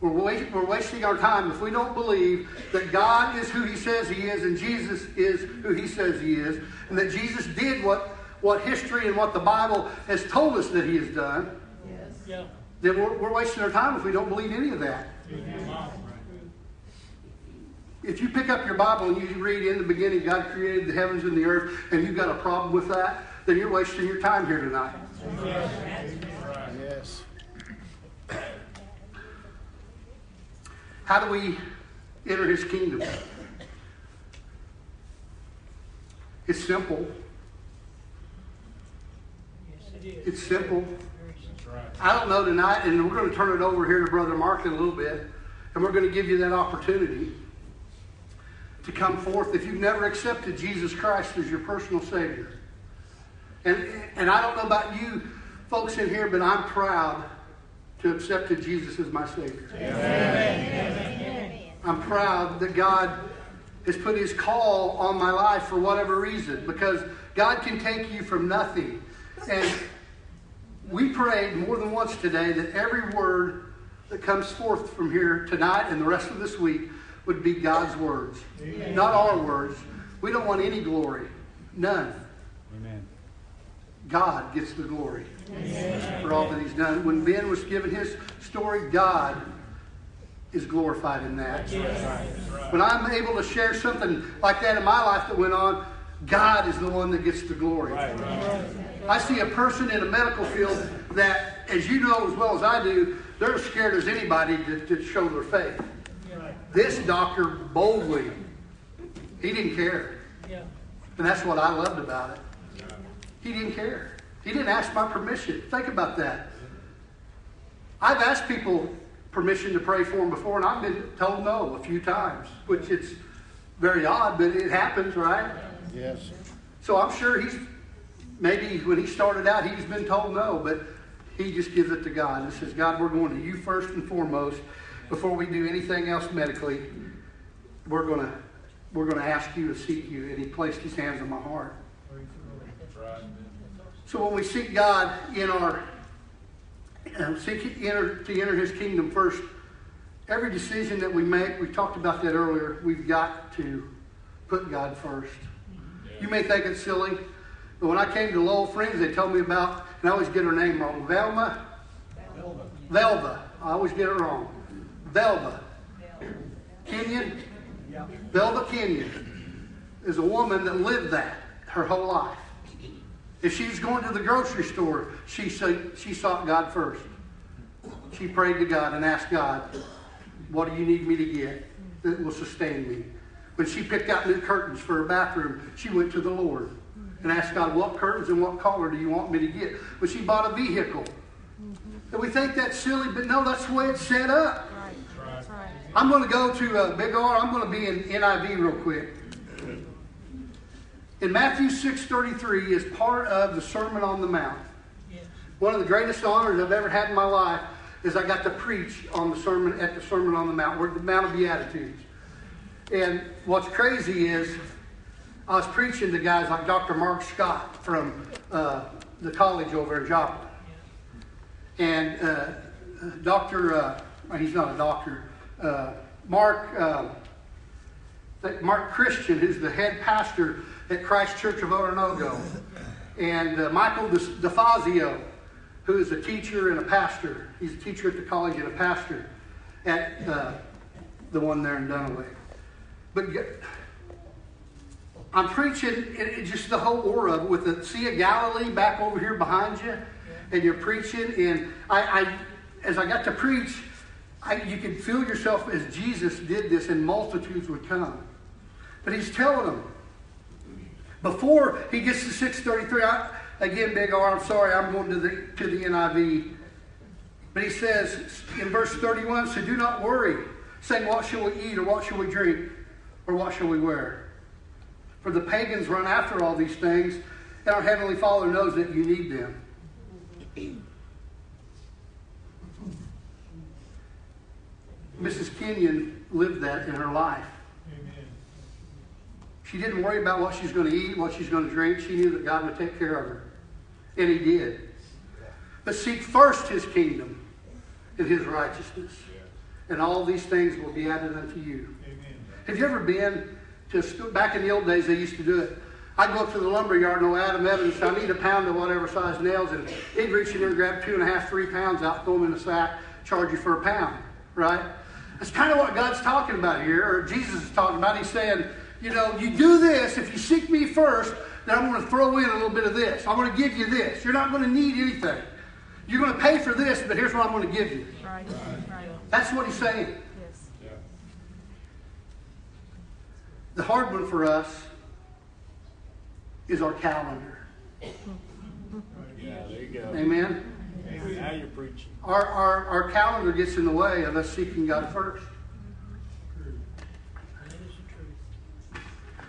We're wasting our time if we don't believe that God is who He says He is and Jesus is who He says He is and that Jesus did what history and what the Bible has told us that He has done. Yes. Yeah. Then we're wasting our time if we don't believe any of that. Amen. If you pick up your Bible and you read, "In the beginning God created the heavens and the earth," and you've got a problem with that, then you're wasting your time here tonight. Yes. How do we enter his kingdom? It's simple. It's simple. I don't know tonight, and we're going to turn it over here to Brother Mark in a little bit, and we're going to give you that opportunity to come forth if you've never accepted Jesus Christ as your personal Savior. And I don't know about you folks in here, but I'm proud to have accepted Jesus as my Savior. Amen. I'm proud that God has put his call on my life for whatever reason, because God can take you from nothing. And we prayed more than once today that every word that comes forth from here tonight and the rest of this week would be God's words. Amen. Not our words. We don't want any glory. None. Amen. God gets the glory. Amen. For all that he's done. When Ben was given his story, God is glorified in that. Yes. When I'm able to share something like that in my life that went on, God is the one that gets the glory. Right. I see a person in a medical field that, as you know as well as I do, they're as scared as anybody to show their faith. This doctor boldly, he didn't care. And that's what I loved about it. He didn't care. He didn't ask my permission. Think about that. I've asked people permission to pray for them before, and I've been told no a few times, which it's very odd, but it happens, right? Yes. So I'm sure he's, maybe when he started out, he's been told no, but he just gives it to God and says, "God, we're going to you first and foremost. Before we do anything else medically, we're gonna ask you to seek you." And he placed his hands on my heart. So when we seek God in our to enter his kingdom first, every decision that we make, we talked about that earlier, we've got to put God first. Yeah. You may think it's silly, but when I came to Lowell, Friends, they told me about, and I always get her name wrong, Velva. I always get it wrong. Velva Kenyon. Velva Kenyon is a woman that lived that her whole life. If she was going to the grocery store, she sought God first. She prayed to God and asked God, "What do you need me to get that will sustain me?" When she picked out new curtains for her bathroom, she went to the Lord and asked God, "What curtains and what color do you want me to get?" When she bought a vehicle, and we think that's silly, but no, that's the way it's set up. I'm going to go to Big R. I'm going to be in NIV real quick. In Matthew 6:33 is part of the Sermon on the Mount. Yeah. One of the greatest honors I've ever had in my life is I got to preach on the sermon at the Sermon on the Mount, where the Mount of Beatitudes. And what's crazy is I was preaching to guys like Dr. Mark Scott from the college over in Joplin, and he's not a doctor. Mark Christian, who's the head pastor at Christ Church of Orinoco, and Michael DeFazio, who is a teacher and a pastor. He's a teacher at the college and a pastor at the one there in Dunaway. But I'm preaching just the whole aura of it, with the Sea of Galilee back over here behind you, and you're preaching. And as I got to preach, you can feel yourself as Jesus did this, and multitudes would come. But he's telling them, before he gets to 6:33, again, Big R, I'm sorry, I'm going to the NIV. But he says in verse 31, "So do not worry, saying, 'What shall we eat?' or 'What shall we drink?' or 'What shall we wear?' For the pagans run after all these things, and our Heavenly Father knows that you need them." Mrs. Kenyon lived that in her life. Amen. She didn't worry about what she's going to eat, what she's going to drink. She knew that God would take care of her. And he did. But seek first his kingdom and his righteousness. And all these things will be added unto you. Amen. Have you ever been to, back in the old days they used to do it, I'd go up to the lumber yard and old Adam Evans said, "I need a pound of whatever size nails." And he'd reach in there and grab 2.5, 3 pounds out, throw them in a sack, charge you for a pound. Right? That's kind of what God's talking about here, or Jesus is talking about. He's saying, you know, you do this, if you seek me first, then I'm going to throw in a little bit of this. I'm going to give you this. You're not going to need anything. You're going to pay for this, but here's what I'm going to give you. Right. Right. That's what he's saying. Yes. Yeah. The hard one for us is our calendar. Yeah, there you go. Amen? Amen. Now you're preaching. Our calendar gets in the way of us seeking God first.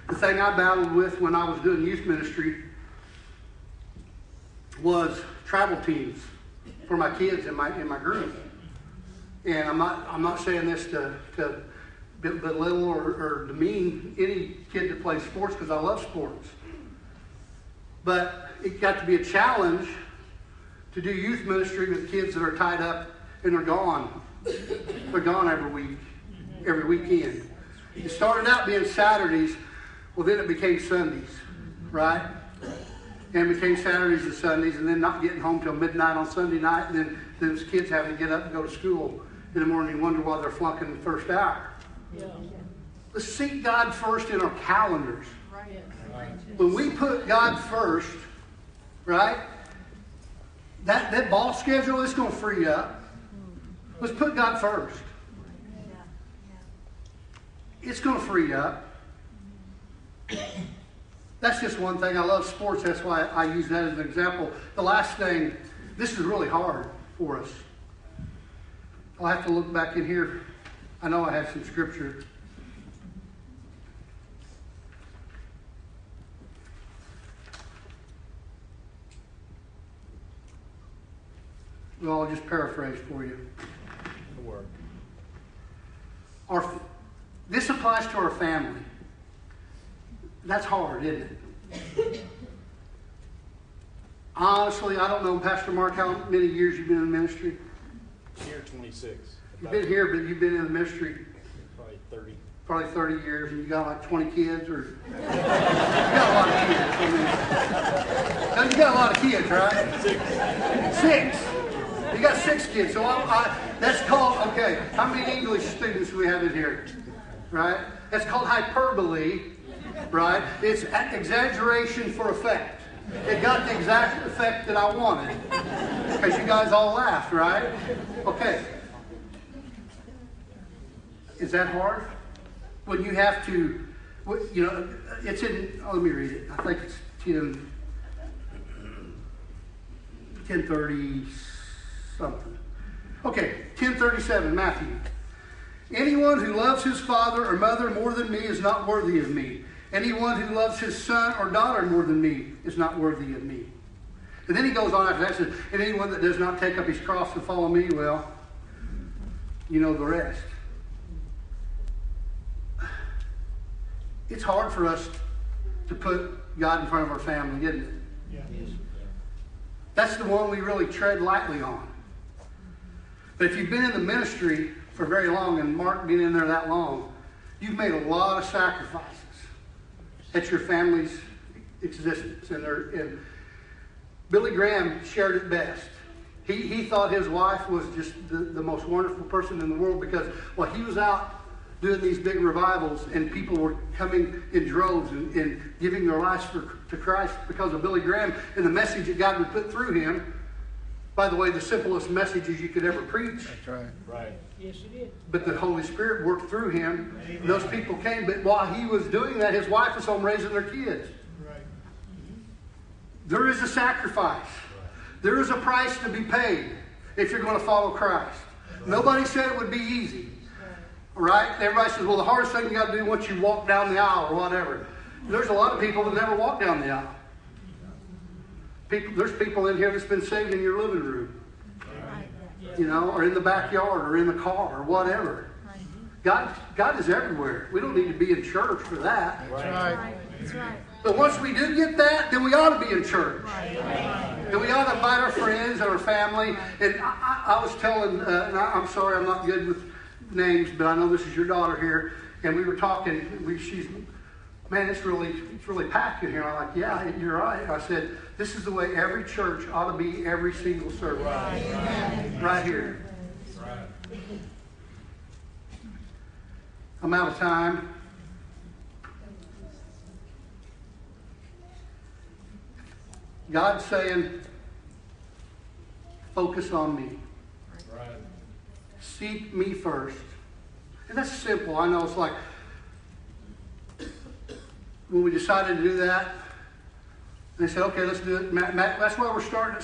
The thing I battled with when I was doing youth ministry was travel teams for my kids and my group. And I'm not saying this to belittle or demean any kid that plays sports, because I love sports. But it got to be a challenge to do youth ministry with kids that are tied up and they're gone. They're gone every week, every weekend. It started out being Saturdays. Well, then it became Sundays, right? And it became Saturdays and Sundays, and then not getting home till midnight on Sunday night, and then those kids having to get up and go to school in the morning and wonder why they're flunking the first hour. Yeah. Let's seek God first in our calendars. Right. When we put God first, right, that ball schedule is going to free up. Let's put God first. It's going to free up. That's just one thing. I love sports. That's why I use that as an example. The last thing, this is really hard for us. I'll have to look back in here. I know I have some scripture. Well, I'll just paraphrase for you. It'll work. This applies to our family. That's hard, isn't it? Honestly, I don't know, Pastor Mark, how many years you've been in ministry? Here, 26. You've been here, but you've been in the ministry? Probably 30. Probably 30 years, and you got like 20 kids? Or you got a lot of kids. I mean, you got a lot of kids, right? Six. You got six kids. So that's called, okay, how many English students do we have in here? Right? That's called hyperbole. Right? It's exaggeration for effect. It got the exact effect that I wanted. Because you guys all laughed, right? Okay. Is that hard? When you have to, you know, it's in, let me read it. I think it's 10:30 something. Okay, 10:37, Matthew. Anyone who loves his father or mother more than me is not worthy of me. Anyone who loves his son or daughter more than me is not worthy of me. And then he goes on after that and says, and anyone that does not take up his cross and follow me, well, you know the rest. It's hard for us to put God in front of our family, isn't it? Yeah. That's the one we really tread lightly on. But if you've been in the ministry for very long, and Mark being in there that long, you've made a lot of sacrifices at your family's existence. And Billy Graham shared it best. He thought his wife was just the most wonderful person in the world because while he was out doing these big revivals and people were coming in droves and giving their lives to Christ because of Billy Graham and the message that God would put through him. By the way, the simplest messages you could ever preach. That's right. Right. Yes, you did. But the Holy Spirit worked through him. Amen. Those people came. But while he was doing that, his wife was home raising their kids. Right. There is a sacrifice. Right. There is a price to be paid if you're going to follow Christ. Right. Nobody said it would be easy. Right? Everybody says, well, the hardest thing you got to do once you walk down the aisle or whatever. There's a lot of people that never walk down the aisle. There's people in here that's been saved in your living room, you know, or in the backyard or in the car or whatever. God is everywhere. We don't need to be in church for that. That's right. But once we do get that, then we ought to be in church. And we ought to invite our friends and our family. And I was telling, I'm sorry I'm not good with names, but I know this is your daughter here. And we were talking, she's... Man, it's really packed in here. I'm like, yeah, you're right. I said, this is the way every church ought to be every single service. Right here. Right. I'm out of time. God's saying, focus on me. Right. Seek me first. And that's simple. I know it's like, when we decided to do that, and they said, okay, let's do it. That's why we're starting at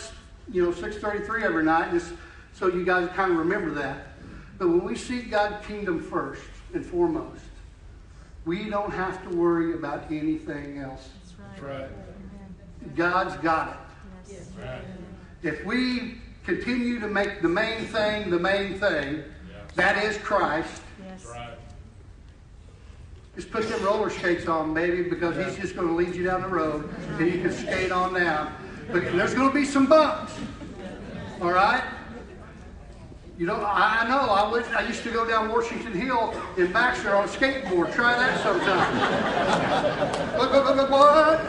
6:33 every night, just so you guys kind of remember that. But when we seek God's kingdom first and foremost, we don't have to worry about anything else. That's right. God's got it. Yes. Right. If we continue to make the main thing, yes, that is Christ. Yes. Right. Just put them roller skates on, baby, because he's just going to lead you down the road, and you can skate on down. But there's going to be some bumps, all right? You know, I know. I used to go down Washington Hill in Baxter on a skateboard. Try that sometime. What?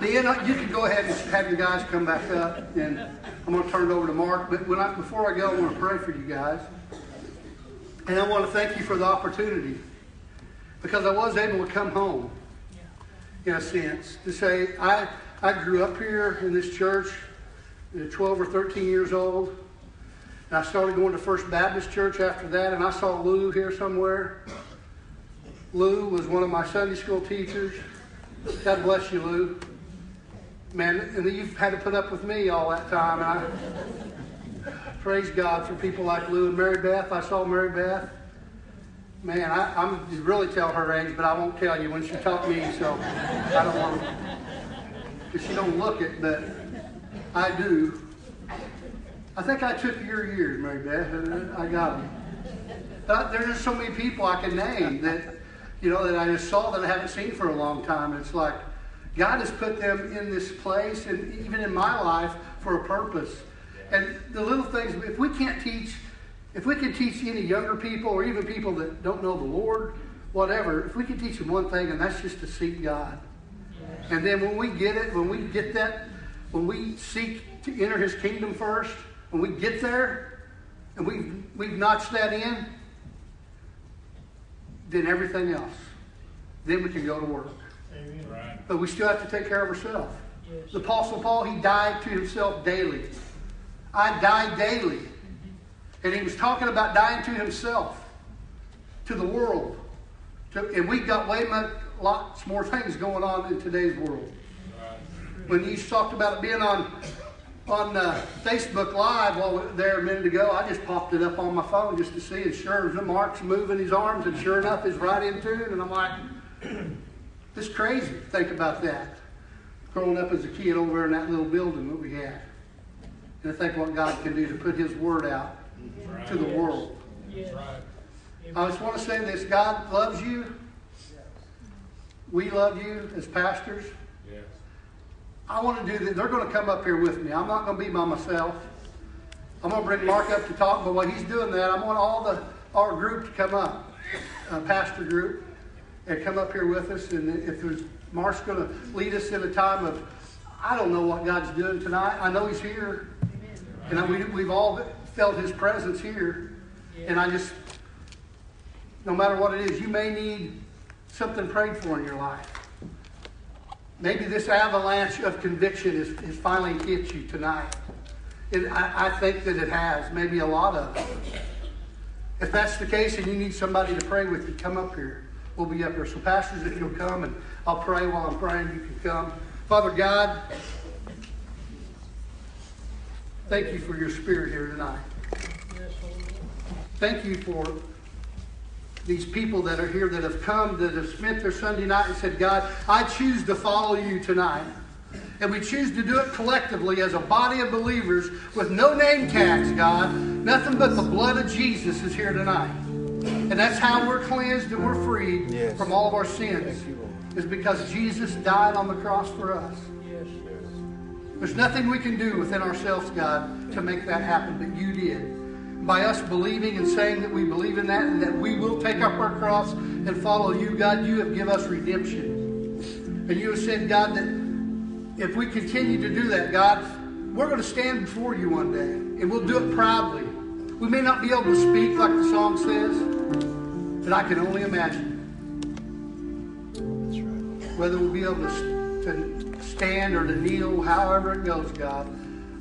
Then you can go ahead and have your guys come back up, and I'm going to turn it over to Mark. But before I go, I want to pray for you guys. And I want to thank you for the opportunity, because I was able to come home, in a sense, to say I grew up here in this church at 12 or 13 years old. And I started going to First Baptist Church after that, and I saw Lou here somewhere. Lou was one of my Sunday school teachers. God bless you, Lou. Man, and you've had to put up with me all that time. Praise God for people like Lou and Mary Beth. I saw Mary Beth. Man, I'm really telling her age, but I won't tell you when she taught me, so I don't want to. Because she don't look it, but I do. I think I took your years, Mary Beth. I got them. There's just so many people I can name that, that I just saw that I haven't seen for a long time. It's like God has put them in this place and even in my life for a purpose. And the little things, if we can teach any younger people or even people that don't know the Lord, whatever, if we can teach them one thing, and that's just to seek God. Yes. And then when we seek to enter His kingdom first, when we get there, and we've notched that in, then everything else. Then we can go to work. Amen. Right. But we still have to take care of ourselves. Yes. The Apostle Paul, he died to himself daily. I die daily. And he was talking about dying to himself, to the world. And we've got lots more things going on in today's world. When you talked about it being on Facebook Live there a minute ago, I just popped it up on my phone just to see. And sure, Mark's moving his arms, and sure enough, he's right in tune. And I'm like, this is crazy to think about that. Growing up as a kid over in that little building that we had. And I think what God can do to put His word out to the world. Yes. I just want to say this. God loves you. We love you as pastors. Yes. I want to do that. They're going to come up here with me. I'm not going to be by myself. I'm going to bring Mark up to talk. But while he's doing that, I want our group to come up, pastor group, and come up here with us. And Mark's going to lead us in a time of, I don't know what God's doing tonight. I know He's here. And we've all felt His presence here. Yeah. And no matter what it is, you may need something prayed for in your life. Maybe this avalanche of conviction has finally hit you tonight. And I think that it has, maybe a lot of it. If that's the case and you need somebody to pray with you, come up here. We'll be up here. So pastors, if you'll come, and I'll pray while I'm praying, you can come. Father God, thank you for your Spirit here tonight. Thank you for these people that are here that have come, that have spent their Sunday night and said, God, I choose to follow you tonight. And we choose to do it collectively as a body of believers with no name tags, God. Nothing but the blood of Jesus is here tonight. And that's how we're cleansed and we're freed from all of our sins, is because Jesus died on the cross for us. There's nothing we can do within ourselves, God, to make that happen, but you did. By us believing and saying that we believe in that and that we will take up our cross and follow you, God, you have given us redemption. And you have said, God, that if we continue to do that, God, we're going to stand before you one day, and we'll do it proudly. We may not be able to speak like the song says, but I can only imagine. That's right. Whether we'll be able to stand or to kneel, however it goes, God.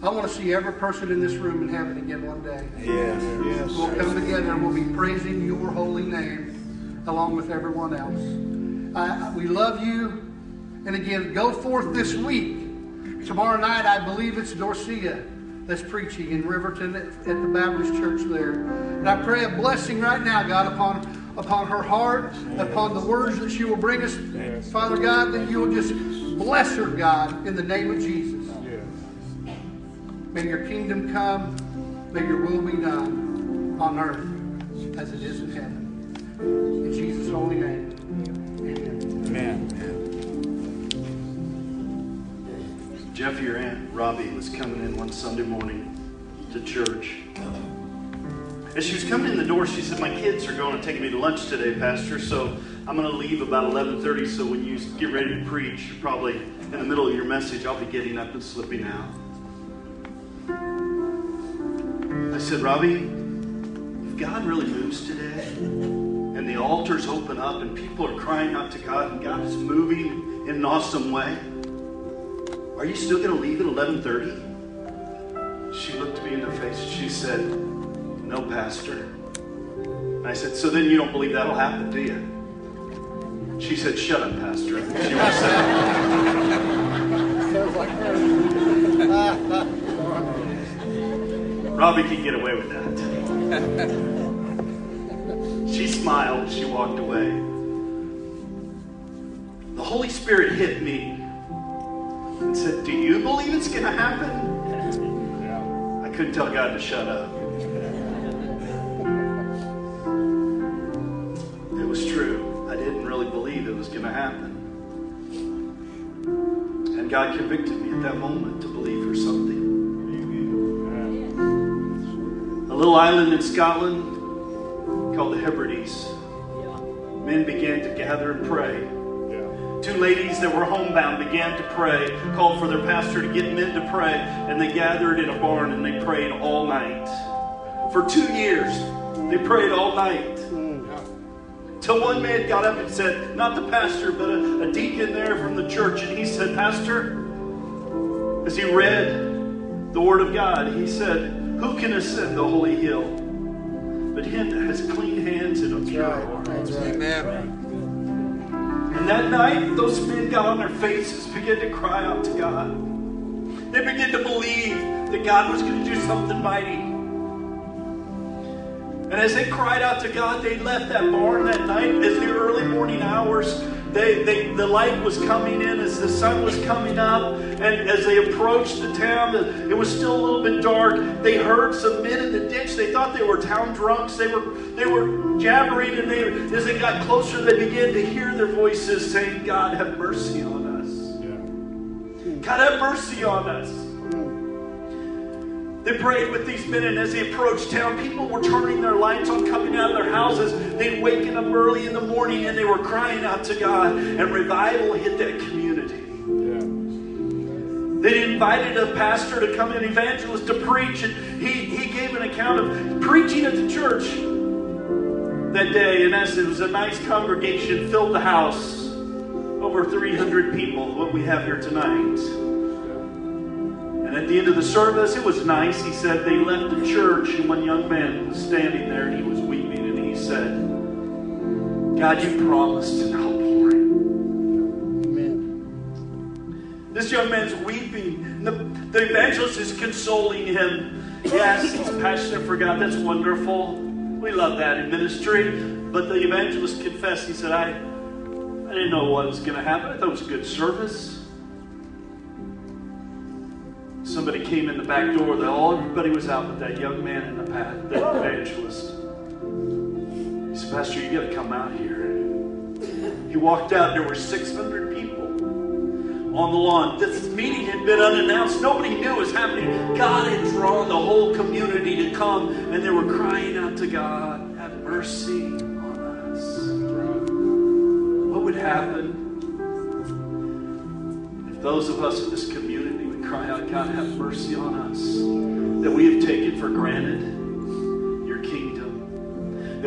I want to see every person in this room in heaven again one day. Yes, yes. We'll come together and we'll be praising your holy name along with everyone else. We love you. And again, go forth this week. Tomorrow night, I believe it's Dorcia that's preaching in Riverton at the Baptist Church there. And I pray a blessing right now, God, upon her heart, upon the words that she will bring us. Yes. Father God, that you will just bless her, God, in the name of Jesus. Yes. May your kingdom come. May your will be done on earth as it is in heaven. In Jesus' holy name, amen. Amen. Jeff, your Aunt Robbie, was coming in one Sunday morning to church. As she was coming in the door, she said, "My kids are going to take me to lunch today, Pastor, so I'm going to leave about 11:30, so when you get ready to preach, you're probably in the middle of your message, I'll be getting up and slipping out." I said, "Robbie, if God really moves today, and the altars open up, and people are crying out to God, and God is moving in an awesome way, are you still going to leave at 11:30? She looked me in the face and she said, "No, Pastor." And I said, "So then you don't believe that'll happen, do you?" She said, "Shut up, Pastor." She was Robbie can get away with that. She smiled. She walked away. The Holy Spirit hit me and said, "Do you believe it's going to happen?" Yeah. I couldn't tell God to shut up. It was true. I didn't really believe it was going to happen. And God convicted me at that moment to believe for something. Yeah. A little island in Scotland called the Hebrides. Yeah. Men began to gather and pray. 2 ladies that were homebound began to pray, called for their pastor to get men to pray, and they gathered in a barn and they prayed all night. For 2 years, they prayed all night. Till one man got up and said, not the pastor, but a deacon there from the church, and he said, "Pastor," as he read the Word of God, he said, "Who can ascend the holy hill but him that has clean hands and a pure heart?" Amen. And that night, those men got on their faces, began to cry out to God. They began to believe that God was going to do something mighty. And as they cried out to God, they left that barn that night. As the early morning hours, the light was coming in as the sun was coming up. And as they approached the town, it was still a little bit dark. They heard some men in the ditch. They thought they were town drunks. They were jabbering, and as they got closer, they began to hear their voices saying, "God, have mercy on us. Yeah. God, have mercy on us." They prayed with these men, and as they approached town, people were turning their lights on, coming out of their houses. They'd waken up early in the morning, and they were crying out to God, and revival hit that community. They invited a pastor to come, an evangelist, to preach, and he gave an account of preaching at the church that day, and as it was a nice congregation, filled the house, over 300 people, what we have here tonight. And at the end of the service, it was nice. He said they left the church, and one young man was standing there, and he was weeping, and he said, "God, you promised to help." This young man's weeping. And the evangelist is consoling him. Yes, he's passionate for God. That's wonderful. We love that in ministry. But the evangelist confessed. He said, I didn't know what was going to happen. I thought it was a good service. Somebody came in the back door. Everybody was out but that young man in the path, the evangelist. He said, "Pastor, you got to come out here." He walked out. There were 600 people on the lawn. This meeting had been unannounced. Nobody knew it was happening. God had drawn the whole community to come, and they were crying out to God, "Have mercy on us." What would happen if those of us in this community would cry out, "God, have mercy on us," that we have taken for granted?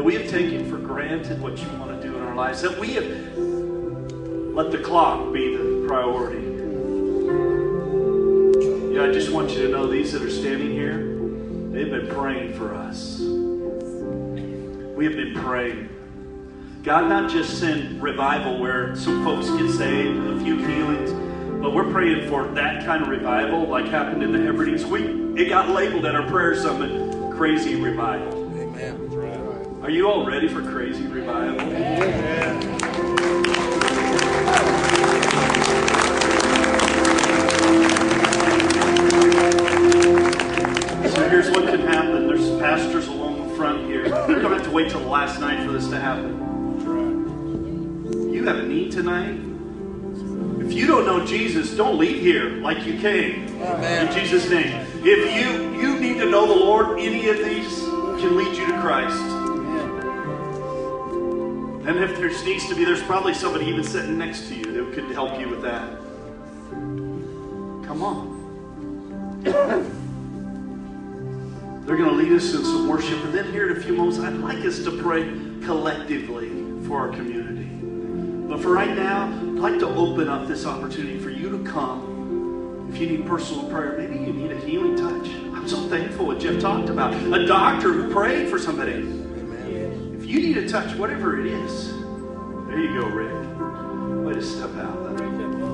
we have taken for granted what you want to do in our lives, that we have let the clock be the priority. You know, I just want you to know these that are standing here, they've been praying for us. We have been praying. God, not just send revival where some folks get saved and a few healings, but we're praying for that kind of revival like happened in the Hebrides. It got labeled at our prayer summit, crazy revival. Amen. Right. Are you all ready for crazy revival? Amen. So here's what can happen. There's pastors along the front here. They're going to have to wait till the last night for this to happen. You have a need tonight. If you don't know Jesus, don't leave here like you came. Amen. In Jesus' name. If you need to know the Lord, any of these can lead you to Christ. Amen. And if there needs to be, there's probably somebody even sitting next to you that could help you with that. Come on. They're going to lead us in some worship. And then here in a few moments, I'd like us to pray collectively for our community. But for right now, I'd like to open up this opportunity for you to come. If you need personal prayer, maybe you need a healing touch. I'm so thankful what Jeff talked about. A doctor who prayed for somebody. Amen. If you need a touch, whatever it is, there you go, Rick. Way to step out.